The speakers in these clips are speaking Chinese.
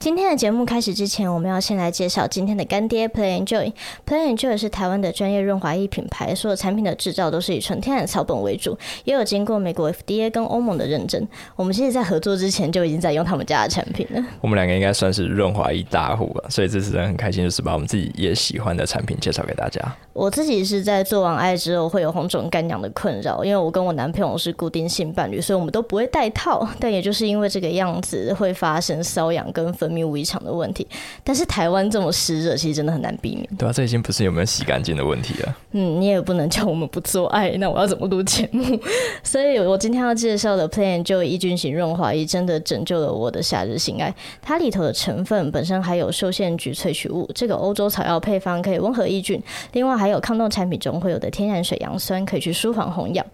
今天的节目开始之前，我们要先来介绍今天的干爹 Play & Joy。Play & Joy 是台湾的专业润滑液品牌，所有产品的制造都是以纯天然草本为主，也有经过美国 FDA 跟欧盟的认证。我们其实在合作之前就已经在用他们家的产品了。我们两个应该算是润滑液大户吧，所以这次很开心，就是把我们自己也喜欢的产品介绍给大家。我自己是在做完爱之后会有红肿干痒的困扰，因为我跟我男朋友是固定性伴侣，所以我们都不会戴套，但也就是因为这个样子会发生瘙痒跟分泌无异常的问题。但是台湾这么湿热，其实真的很难避免。对啊，这已经不是有没有洗干净的问题了。嗯，你也不能叫我们不做爱，那我要怎么录节目？所以我今天要介绍的 Play & Joy 抑菌型润滑液真的拯救了我的夏日性爱。它里头的成分本身还有溴线菊萃取物，这个欧洲草药配方可以温和抑菌，另外还有抗冻产品中会有的天然水杨酸，可以去舒缓红痒。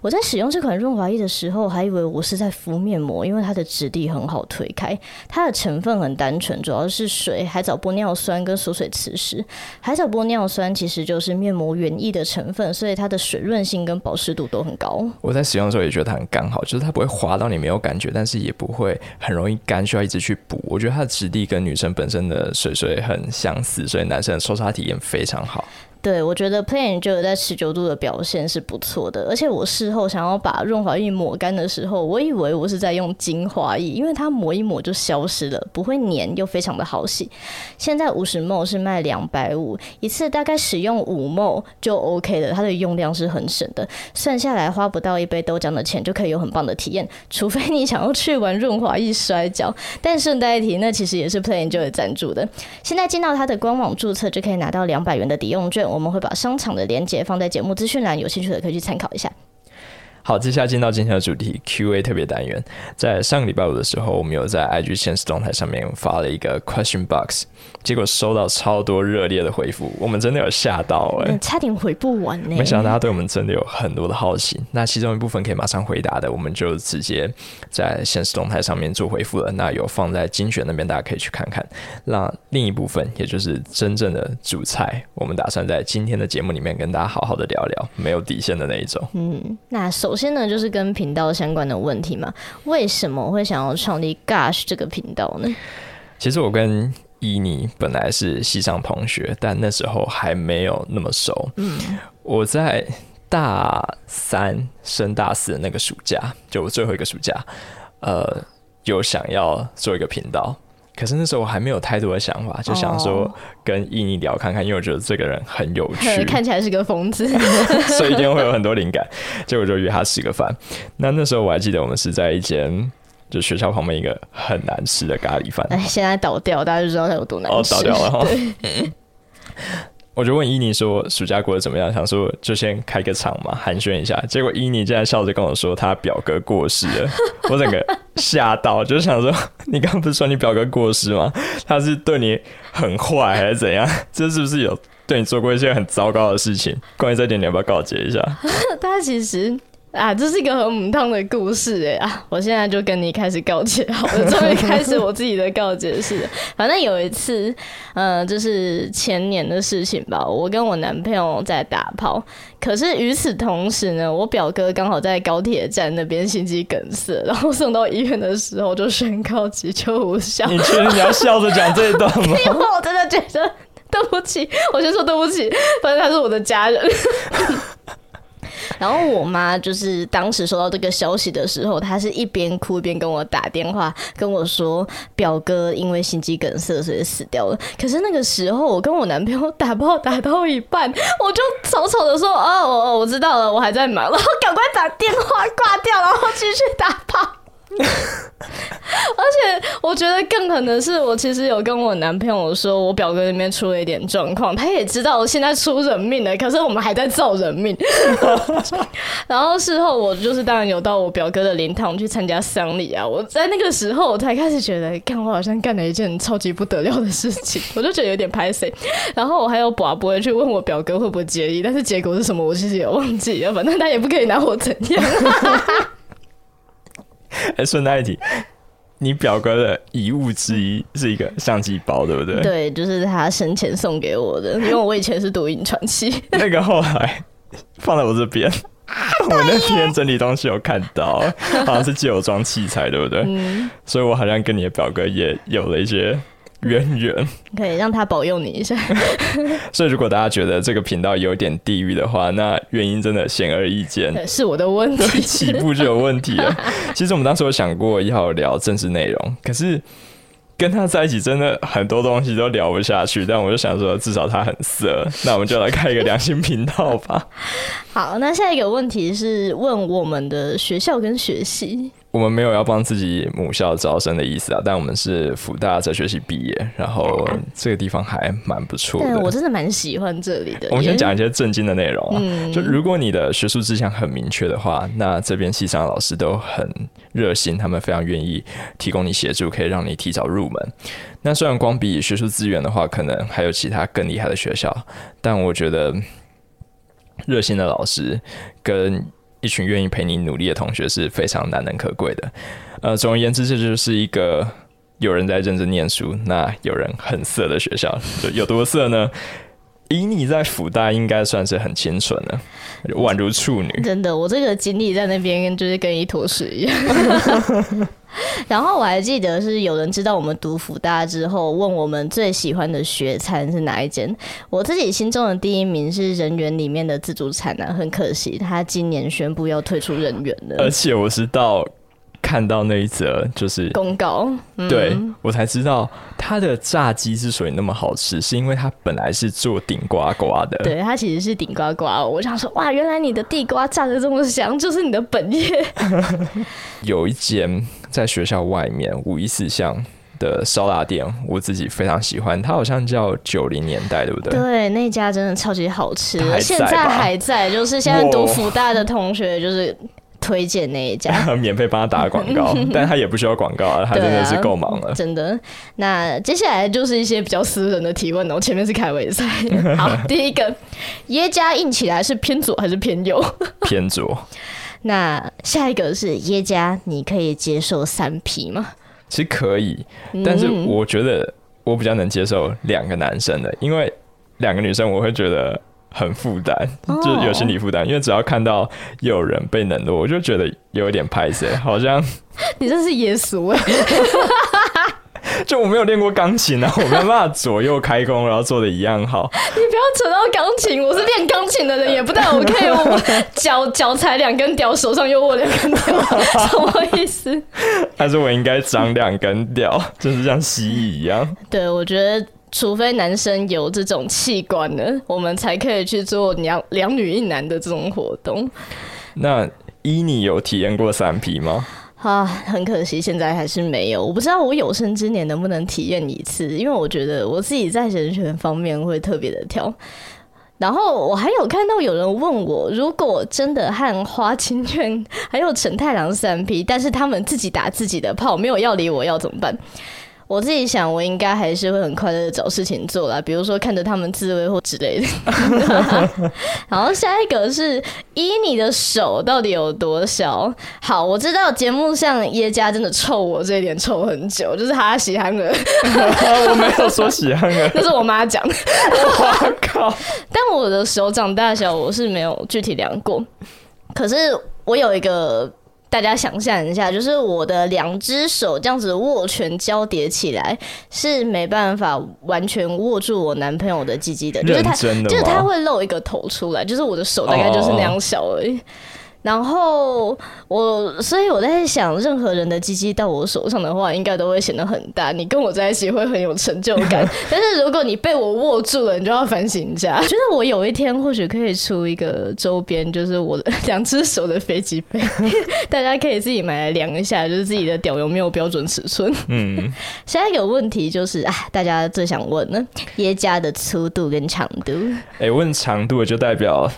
我在使用这款润滑液的时候，还以为我是在敷面膜，因为它的质地很好推开。它的成分很单纯，主要是水、海藻玻尿酸跟锁水磁石。海藻玻尿酸其实就是面膜原液的成分，所以它的水润性跟保湿度都很高。我在使用的时候也觉得它很刚好，就是它不会滑到你没有感觉，但是也不会很容易干，需要一直去补。我觉得它的质地跟女生本身的水水很相似，所以男生的收擦体验非常好。对，我觉得 Play & Joy 在19度的表现是不错的，而且我事后想要把润滑液抹干的时候，我以为我是在用精华液，因为它抹一抹就消失了，不会黏又非常的好洗。现在 50ml 是卖250，一次大概使用 5ml 就 OK 了，它的用量是很省的，算下来花不到一杯豆浆的钱就可以有很棒的体验，除非你想要去玩润滑液摔跤。但顺带一提，那其实也是 Play & Joy 赞助的。现在进到它的官网注册就可以拿到$200的抵用券，我们会把商场的连结放在节目资讯栏，有兴趣的可以去参考一下。好，接下来进到今天的主题 Q&A 特别单元。在上个礼拜五的时候，我们有在 IG 限时动态上面发了一个 question box， 结果收到超多热烈的回复，我们真的有吓到欸，差点回不完欸。没想到大家对我们真的有很多的好奇，那其中一部分可以马上回答的，我们就直接在限时动态上面做回复了，那有放在精选那边，大家可以去看看。那另一部分也就是真正的主菜，我们打算在今天的节目里面跟大家好好的聊聊，没有底线的那一种。嗯，那首先呢，就是跟频道相关的问题嘛，为什么会想要创立 GOSH 这个频道呢？其实我跟伊妮本来是系上同学，但那时候还没有那么熟。我在大三升大四的那个暑假，就我最后一个暑假，有想要做一个频道。可是那时候我还没有太多的想法，就想说跟伊妮聊看看，因为我觉得这个人很有趣，看起来是个疯子，所以一定会有很多灵感。结果就约他吃个饭。那时候我还记得我们是在一间就学校旁边一个很难吃的咖喱饭，现在倒掉，大家就知道它有多难吃。哦，倒掉了哈。我就问伊妮说暑假过得怎么样，想说就先开个场嘛，寒暄一下。结果伊妮竟然笑着跟我说她表哥过世了，我整个吓到，就想说你刚不是说你表哥过世吗？他是对你很坏还是怎样？这是不是有对你做过一些很糟糕的事情？关于这点你要不要告解一下？他其实啊，这是一个很母汤的故事欸啊！我现在就跟你开始告解好了，终于开始我自己的告解式了。反正有一次，就是前年的事情吧，我跟我男朋友在打炮，可是与此同时呢，我表哥刚好在高铁站那边心肌梗塞，然后送到医院的时候就宣告急救无效。你确定你要笑着讲这一段吗？因为我真的觉得对不起，我先说对不起，反正他是我的家人。然后我妈就是当时收到这个消息的时候，她是一边哭一边跟我打电话跟我说表哥因为心肌梗塞所以死掉了。可是那个时候我跟我男朋友打炮打到一半，我就草草的说哦我知道了，我还在忙，然后赶快把电话挂掉，然后继续打炮。而且我觉得更可能是我其实有跟我男朋友说我表哥那边出了一点状况，他也知道我现在出人命了，可是我们还在造人命。然后事后我就是当然有到我表哥的灵堂去参加丧礼啊，我在那个时候我才开始觉得干我好像干了一件超级不得了的事情，我就觉得有点拍谁。然后我还有拔不会去问我表哥会不会介意，但是结果是什么我其实也忘记了，反正他也不可以拿我怎样。顺带一提，你表哥的遗物之一是一个相机包，对不对？对，就是他生前送给我的，因为我以前是读影传系。那个后来放在我这边，我那天整理东西有看到，好像是借我装器材，对不对？嗯，所以我好像跟你的表哥也有了一些渊源，可以让他保佑你一下。所以如果大家觉得这个频道有点地狱的话，那原因真的显而易见，是我的问题，起步就有问题了。其实我们当时有想过要聊政治内容，可是跟他在一起真的很多东西都聊不下去，但我就想说至少他很色，那我们就来开一个良心频道吧。好，那下一个问题是问我们的学校跟学系。我们没有要帮自己母校招生的意思啊，但我们是辅大哲学系毕业，然后这个地方还蛮不错的，我真的蛮喜欢这里的。我们先讲一些正经的内容啊，就如果你的学术志向很明确的话，那这边系上的老师都很热心，他们非常愿意提供你协助，可以让你提早入门。那虽然光比学术资源的话，可能还有其他更厉害的学校，但我觉得热心的老师跟一群愿意陪你努力的同学是非常难能可贵的。总而言之，这就是一个有人在认真念书，那有人很色的学校。有多色呢？以你在辅大应该算是很清纯了，宛如处女。真的，我这个经历在那边就是跟一坨屎一样。然后我还记得是有人知道我们读辅大之后问我们最喜欢的学餐是哪一间，我自己心中的第一名是人元里面的自助餐啊，很可惜他今年宣布要退出人元了。而且我是到看到那一则就是公告，对，我才知道他的炸鸡之所以那么好吃是因为他本来是做顶呱呱的。对，他其实是顶呱呱。我想说哇，原来你的地瓜炸得这么香就是你的本业。有一间在学校外面514巷的烧腊店，我自己非常喜欢，它好像叫90年代，对不对？对，那家真的超级好吃，现在还在，就是现在读辅大的同学就是推荐那一家。免费帮他打广告。但他也不需要广告啊，他真的是够忙了，真的。那接下来就是一些比较私人的提问，然后前面是开胃菜。好，第一个，耶加印起来是偏左还是偏右？偏左。那下一个是耶加，你可以接受3P 吗？其实可以，但是我觉得我比较能接受2个男生的，因为2个女生我会觉得很负担，就是有心理负担，因为只要看到有人被冷落，我就觉得有点拍谁，好像你这是耶稣耶。就我没有练过钢琴啊，我没办法左右开弓，然后做的一样好。你不要扯到钢琴，我是练钢琴的人，也不代表我可以。我脚踩2根屌，手上又握2根屌，什么意思？但是我应该长2根屌，就是像蜥蜴一样。对，我觉得。除非男生有这种器官呢，我们才可以去做2女1男的这种活动。那依你有体验过3P 吗？啊，很可惜现在还是没有。我不知道我有生之年能不能体验一次，因为我觉得我自己在人权方面会特别的挑。然后我还有看到有人问我，如果真的和花清院还有陈太郎3P， 但是他们自己打自己的炮，没有要理我，要怎么办？我自己想，我应该还是会很快乐的找事情做啦，比如说看着他们自慰或之类的。然后下一个是依你的手到底有多小？好，我知道节目上耶加真的臭我这一点臭很久，就是他喜憨儿。我没有说喜憨儿，那是我妈讲的。我靠！但我的手掌大小我是没有具体量过，可是我有一个。大家想象一下，就是我的2只手这样子握拳交叠起来，是没办法完全握住我男朋友的鸡鸡的，就是他会露一个头出来，就是我的手大概就是那样小而已。Oh. 然后所以我在想，任何人的鸡鸡到我手上的话，应该都会显得很大。你跟我在一起会很有成就感，但是如果你被我握住了，你就要反省一下。觉得我有一天或许可以出一个周边，就是我的2只手的飞机杯，大家可以自己买来量一下，就是自己的屌有没有标准尺寸。嗯，下一个问题就是啊，大家最想问呢，耶加的粗度跟长度。哎，问长度就代表。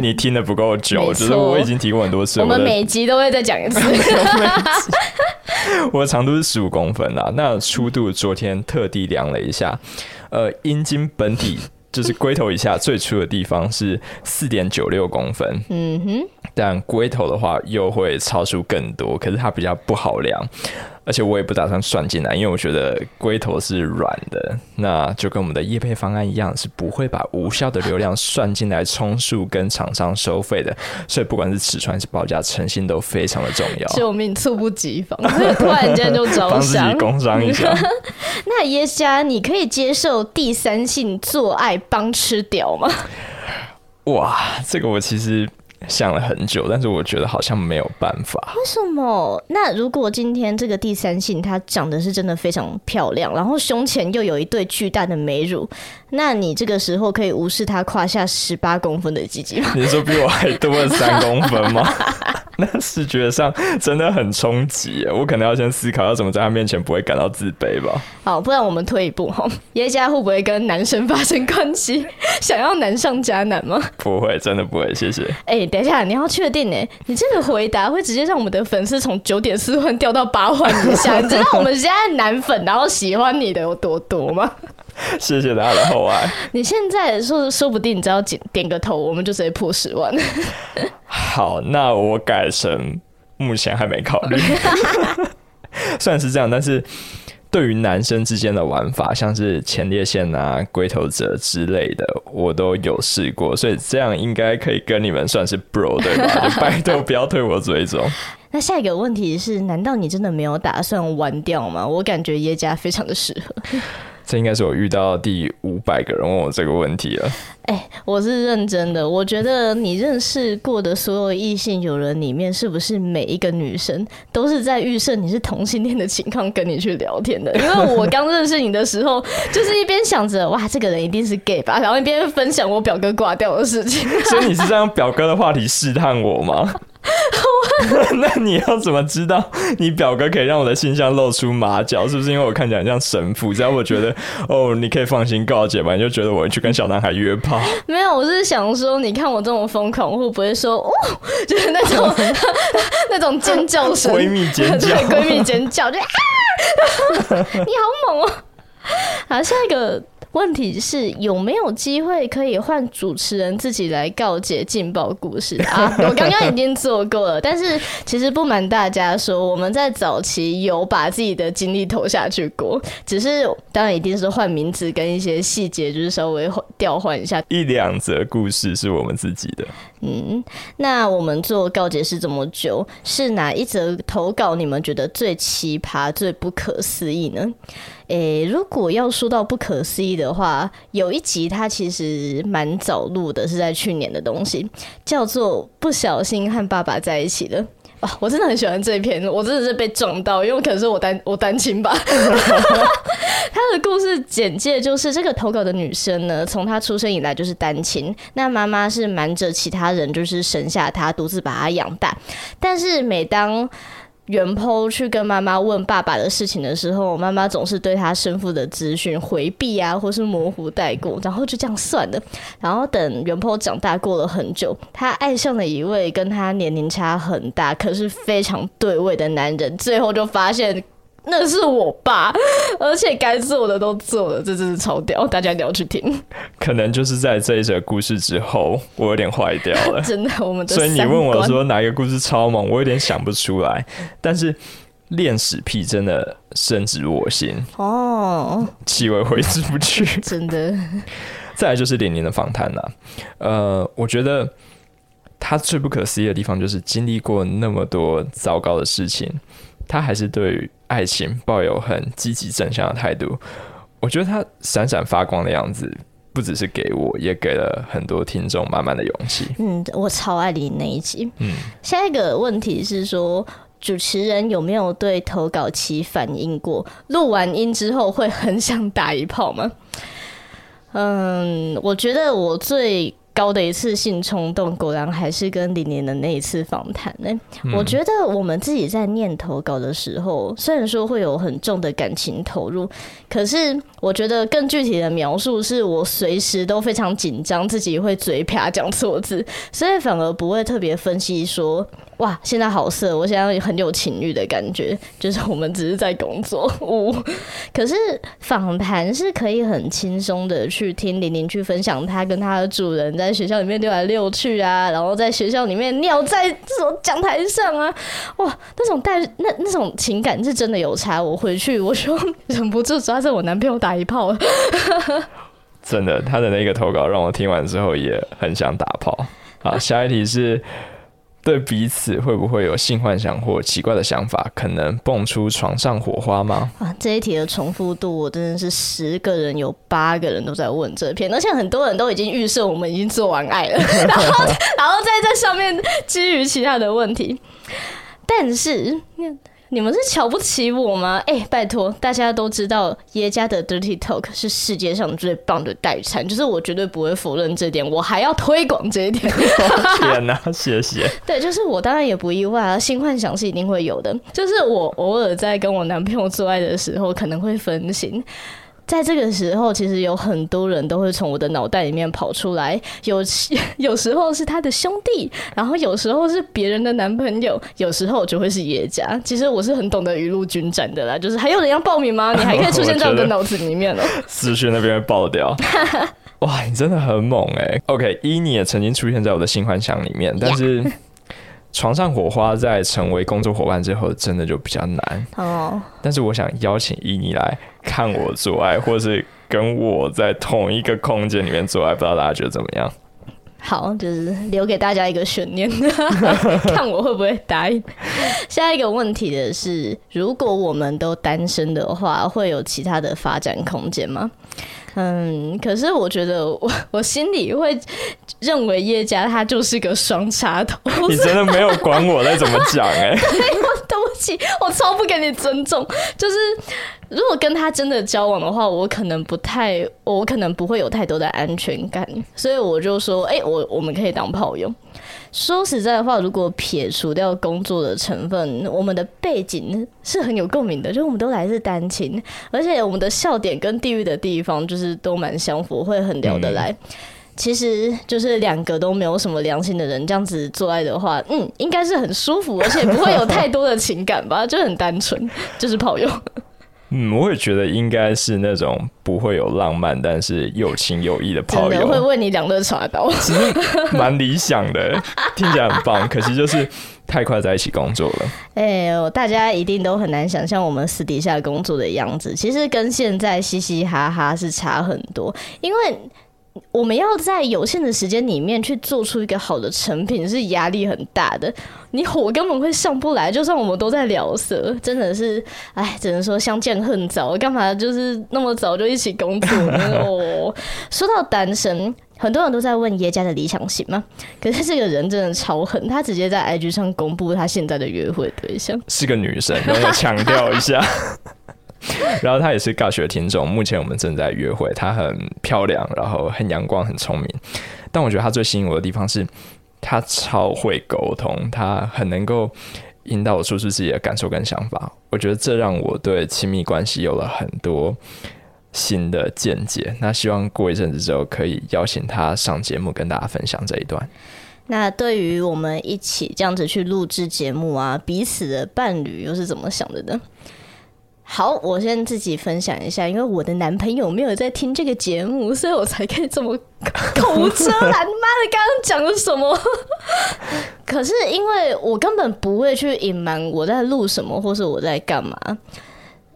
你听得不够久，就是我已经提过很多次。我们每集都会再讲一次。我的长度是15公分啦，那粗度昨天特地量了一下，阴茎本体就是龟头以下最粗的地方是 4.96 公分。嗯哼。但龟头的话又会超出更多，可是它比较不好量，而且我也不打算算进来，因为我觉得龟头是软的，那就跟我们的业配方案一样，是不会把无效的流量算进来充数跟厂商收费的，所以不管是尺寸还是报价，诚信都非常的重要。救命，猝不及防，突然间就着想，帮自己工商一下。那耶加，你可以接受第三性做爱帮吃屌吗？哇，这个我其实想了很久，但是我觉得好像没有办法。为什么？那如果今天这个第三性她长得是真的非常漂亮，然后胸前又有一对巨大的美乳，那你这个时候可以无视她胯下18公分的鸡鸡吗？你说比我还多了3公分吗？那视觉上真的很冲击，我可能要先思考要怎么在她面前不会感到自卑吧。好，不然我们退一步，耶加会不会跟男生发生关系？想要难上加难吗？不会，真的不会，谢谢。等一下，你要确定耶，你这个回答会直接让我们的粉丝从 9.4 万掉到8万以下。你知道我们现在男粉然后喜欢你的有多多吗？谢谢大家的厚爱。你现在 说不定你只要点个头，我们就直接破10万。好，那我改成目前还没考虑。算是这样，但是对于男生之间的玩法，像是前列腺啊、龟头折之类的，我都有试过，所以这样应该可以跟你们算是 bro 对吧？就拜托不要推我追踪。那下一个问题是，难道你真的没有打算玩掉吗？我感觉耶加非常的适合。这应该是我遇到第500个人问我这个问题了。我是认真的，我觉得你认识过的所有异性友人里面，是不是每一个女生都是在预设你是同性恋的情况跟你去聊天的？因为我刚认识你的时候，就是一边想着哇，这个人一定是 gay 吧，然后一边分享我表哥挂掉的事情。所以你是在用表哥的话题试探我吗？那你要怎么知道你表哥可以让我的性向露出马脚？是不是因为我看起来很像神父？只要我觉得哦，你可以放心告解吧，你就觉得我去跟小男孩约炮？没有，我是想说，你看我这种疯狂，会不会说哦，就是那种那种尖叫声，闺蜜尖叫，对，闺蜜尖叫，就啊，你好猛哦！好，下一个问题是有没有机会可以换主持人自己来告解劲爆故事啊？我刚刚已经做过了，但是其实不瞒大家说，我们在早期有把自己的精力投下去过，只是当然一定是换名字跟一些细节，就是稍微调换一下。1-2则故事是我们自己的。那我们做告解室这么久，是哪一则投稿你们觉得最奇葩、最不可思议呢？如果要说到不可思议的话，有一集它其实蛮早录的，是在去年的东西，叫做《不小心和爸爸在一起了》。哇，我真的很喜欢这一篇，我真的是被撞到，因为可能是我单亲吧。他的故事简介就是这个投稿的女生呢，从她出生以来就是单亲，那妈妈是瞒着其他人，就是生下她，独自把她养大，但是每当原 po 去跟妈妈问爸爸的事情的时候，妈妈总是对他生父的资讯回避啊，或是模糊带过，然后就这样算了。然后等原 po 长大过了很久，他爱上了一位跟他年龄差很大，可是非常对味的男人，最后就发现那是我爸，而且该做的都做了，这真是超屌，大家一定要去听。可能就是在这一则故事之后，我有点坏掉了。真的，我们的三观。所以你问我说哪一个故事超猛，我有点想不出来。但是恋史癖真的深植我心哦，气味挥之不去。真的。再来就是玲玲的访谈啦，我觉得他最不可思议的地方就是经历过那么多糟糕的事情，他还是对于爱情抱有很积极正向的态度。我觉得他闪闪发光的样子，不只是给我，也给了很多听众满满的勇气。我超爱你那一集。下一个问题是说，主持人有没有对投稿期反应过？录完音之后会很想打一炮吗？我觉得我最高的一次性冲动，果然还是跟玲玲的那一次访谈呢。我觉得我们自己在念投稿的时候，虽然说会有很重的感情投入，可是我觉得更具体的描述是我随时都非常紧张，自己会嘴啪讲错字，所以反而不会特别分析说哇现在好色，我现在很有情欲的感觉，就是我们只是在工作。可是访谈是可以很轻松的去听玲玲去分享她跟她的主人在学校里面溜来溜去啊，然后在学校里面尿在这种讲台上啊，哇那种情感是真的有差。我回去我就忍不住抓着我男朋友打一炮了。真的，他的那个投稿让我听完之后也很想打炮。好，下一题是对彼此会不会有性幻想或奇怪的想法，可能蹦出床上火花吗？啊，这一题的重复度我真的是10个人有8个人都在问这篇，而且很多人都已经预设我们已经做完爱了，然后在这上面基于其他的问题。但是你们是瞧不起我吗？哎、欸，拜托，大家都知道耶加的 Dirty Talk 是世界上最棒的代餐，就是我绝对不会否认这点，我还要推广这一点。天哪、啊，谢谢。对，就是我当然也不意外啊，性幻想是一定会有的。就是我偶尔在跟我男朋友做爱的时候，可能会分心。在这个时候，其实有很多人都会从我的脑袋里面跑出来，有时候是他的兄弟，然后有时候是别人的男朋友，有时候就会是爷家。其实我是很懂得雨露均沾的啦，就是还有人要报名吗？你还可以出现在我的脑子里面了、喔。私讯那边会爆掉。哇，你真的很猛哎、欸。OK， 你也曾经出现在我的性幻想里面，但是。Yeah. 床上火花在成为工作伙伴之后真的就比较难、oh. 但是我想邀请IG来看我做爱，或是跟我在同一个空间里面做爱，不知道大家觉得怎么样。好，就是留给大家一个悬念，看我会不会答应。下一个问题的是，如果我们都单身的话，会有其他的发展空间吗？嗯，可是我觉得我心里会认为叶家他就是个双插头。你真的没有管我在怎么讲哎、欸！对不起，我超不给你尊重。就是如果跟他真的交往的话，我可能不会有太多的安全感，所以我就说，哎、欸，我们可以当炮友。说实在的话，如果撇除掉工作的成分，我们的背景是很有共鸣的，就我们都来自单亲，而且我们的笑点跟地域的地方就是都蛮相符，会很聊得来。其实就是两个都没有什么良心的人这样子做爱的话，应该是很舒服，而且不会有太多的情感吧，就很单纯，就是炮友。我也觉得应该是那种不会有浪漫，但是有情有义的炮友，真的会为你两肋插刀，其实蛮理想的，听起来很棒。可惜就是太快在一起工作了。哎呦，大家一定都很难想象我们私底下工作的样子，其实跟现在嘻嘻哈哈是差很多，因为我们要在有限的时间里面去做出一个好的成品是压力很大的，你火根本会上不来，就算我们都在聊色，真的是哎，只能说相见恨早，干嘛就是那么早就一起工作呢？哦，说到单身，很多人都在问耶加的理想型嘛，可是这个人真的超狠，他直接在 IG 上公布他现在的约会对象是个女生，让我强调一下。然后她也是GOSH的听众，目前我们正在约会。她很漂亮，然后很阳光，很聪明。但我觉得她最吸引我的地方是，她超会沟通，她很能够引导我说出自己的感受跟想法。我觉得这让我对亲密关系有了很多新的见解。那希望过一阵子之后可以邀请她上节目，跟大家分享这一段。那对于我们一起这样子去录制节目啊，彼此的伴侣又是怎么想的呢？好，我先自己分享一下，因为我的男朋友没有在听这个节目，所以我才可以这么口遮拦。妈的，刚刚讲了什么？可是因为我根本不会去隐瞒我在录什么，或是我在干嘛。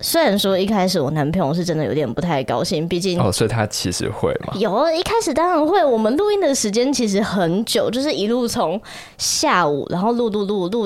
虽然说一开始我男朋友是真的有点不太高兴，毕竟所以他其实会嘛？有，一开始当然会。我们录音的时间其实很久，就是一路从下午，然后录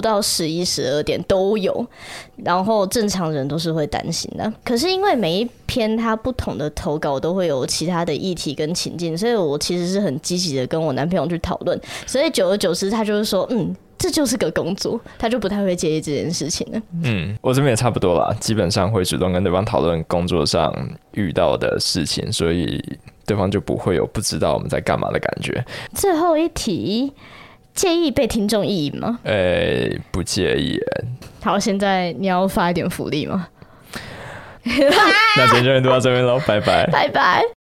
到11、12点都有。然后正常人都是会担心的，可是因为每一篇他不同的投稿都会有其他的议题跟情境，所以我其实是很积极的跟我男朋友去讨论。所以久而久之，他就是说，这就是个工作，他就不太会介意这件事情了。我这边也差不多啦，基本上会主动跟对方讨论工作上遇到的事情，所以对方就不会有不知道我们在干嘛的感觉。最后一题，介意被听众意淫吗？不介意。好，现在你要发一点福利吗？那今天就到这边咯，拜拜，拜拜。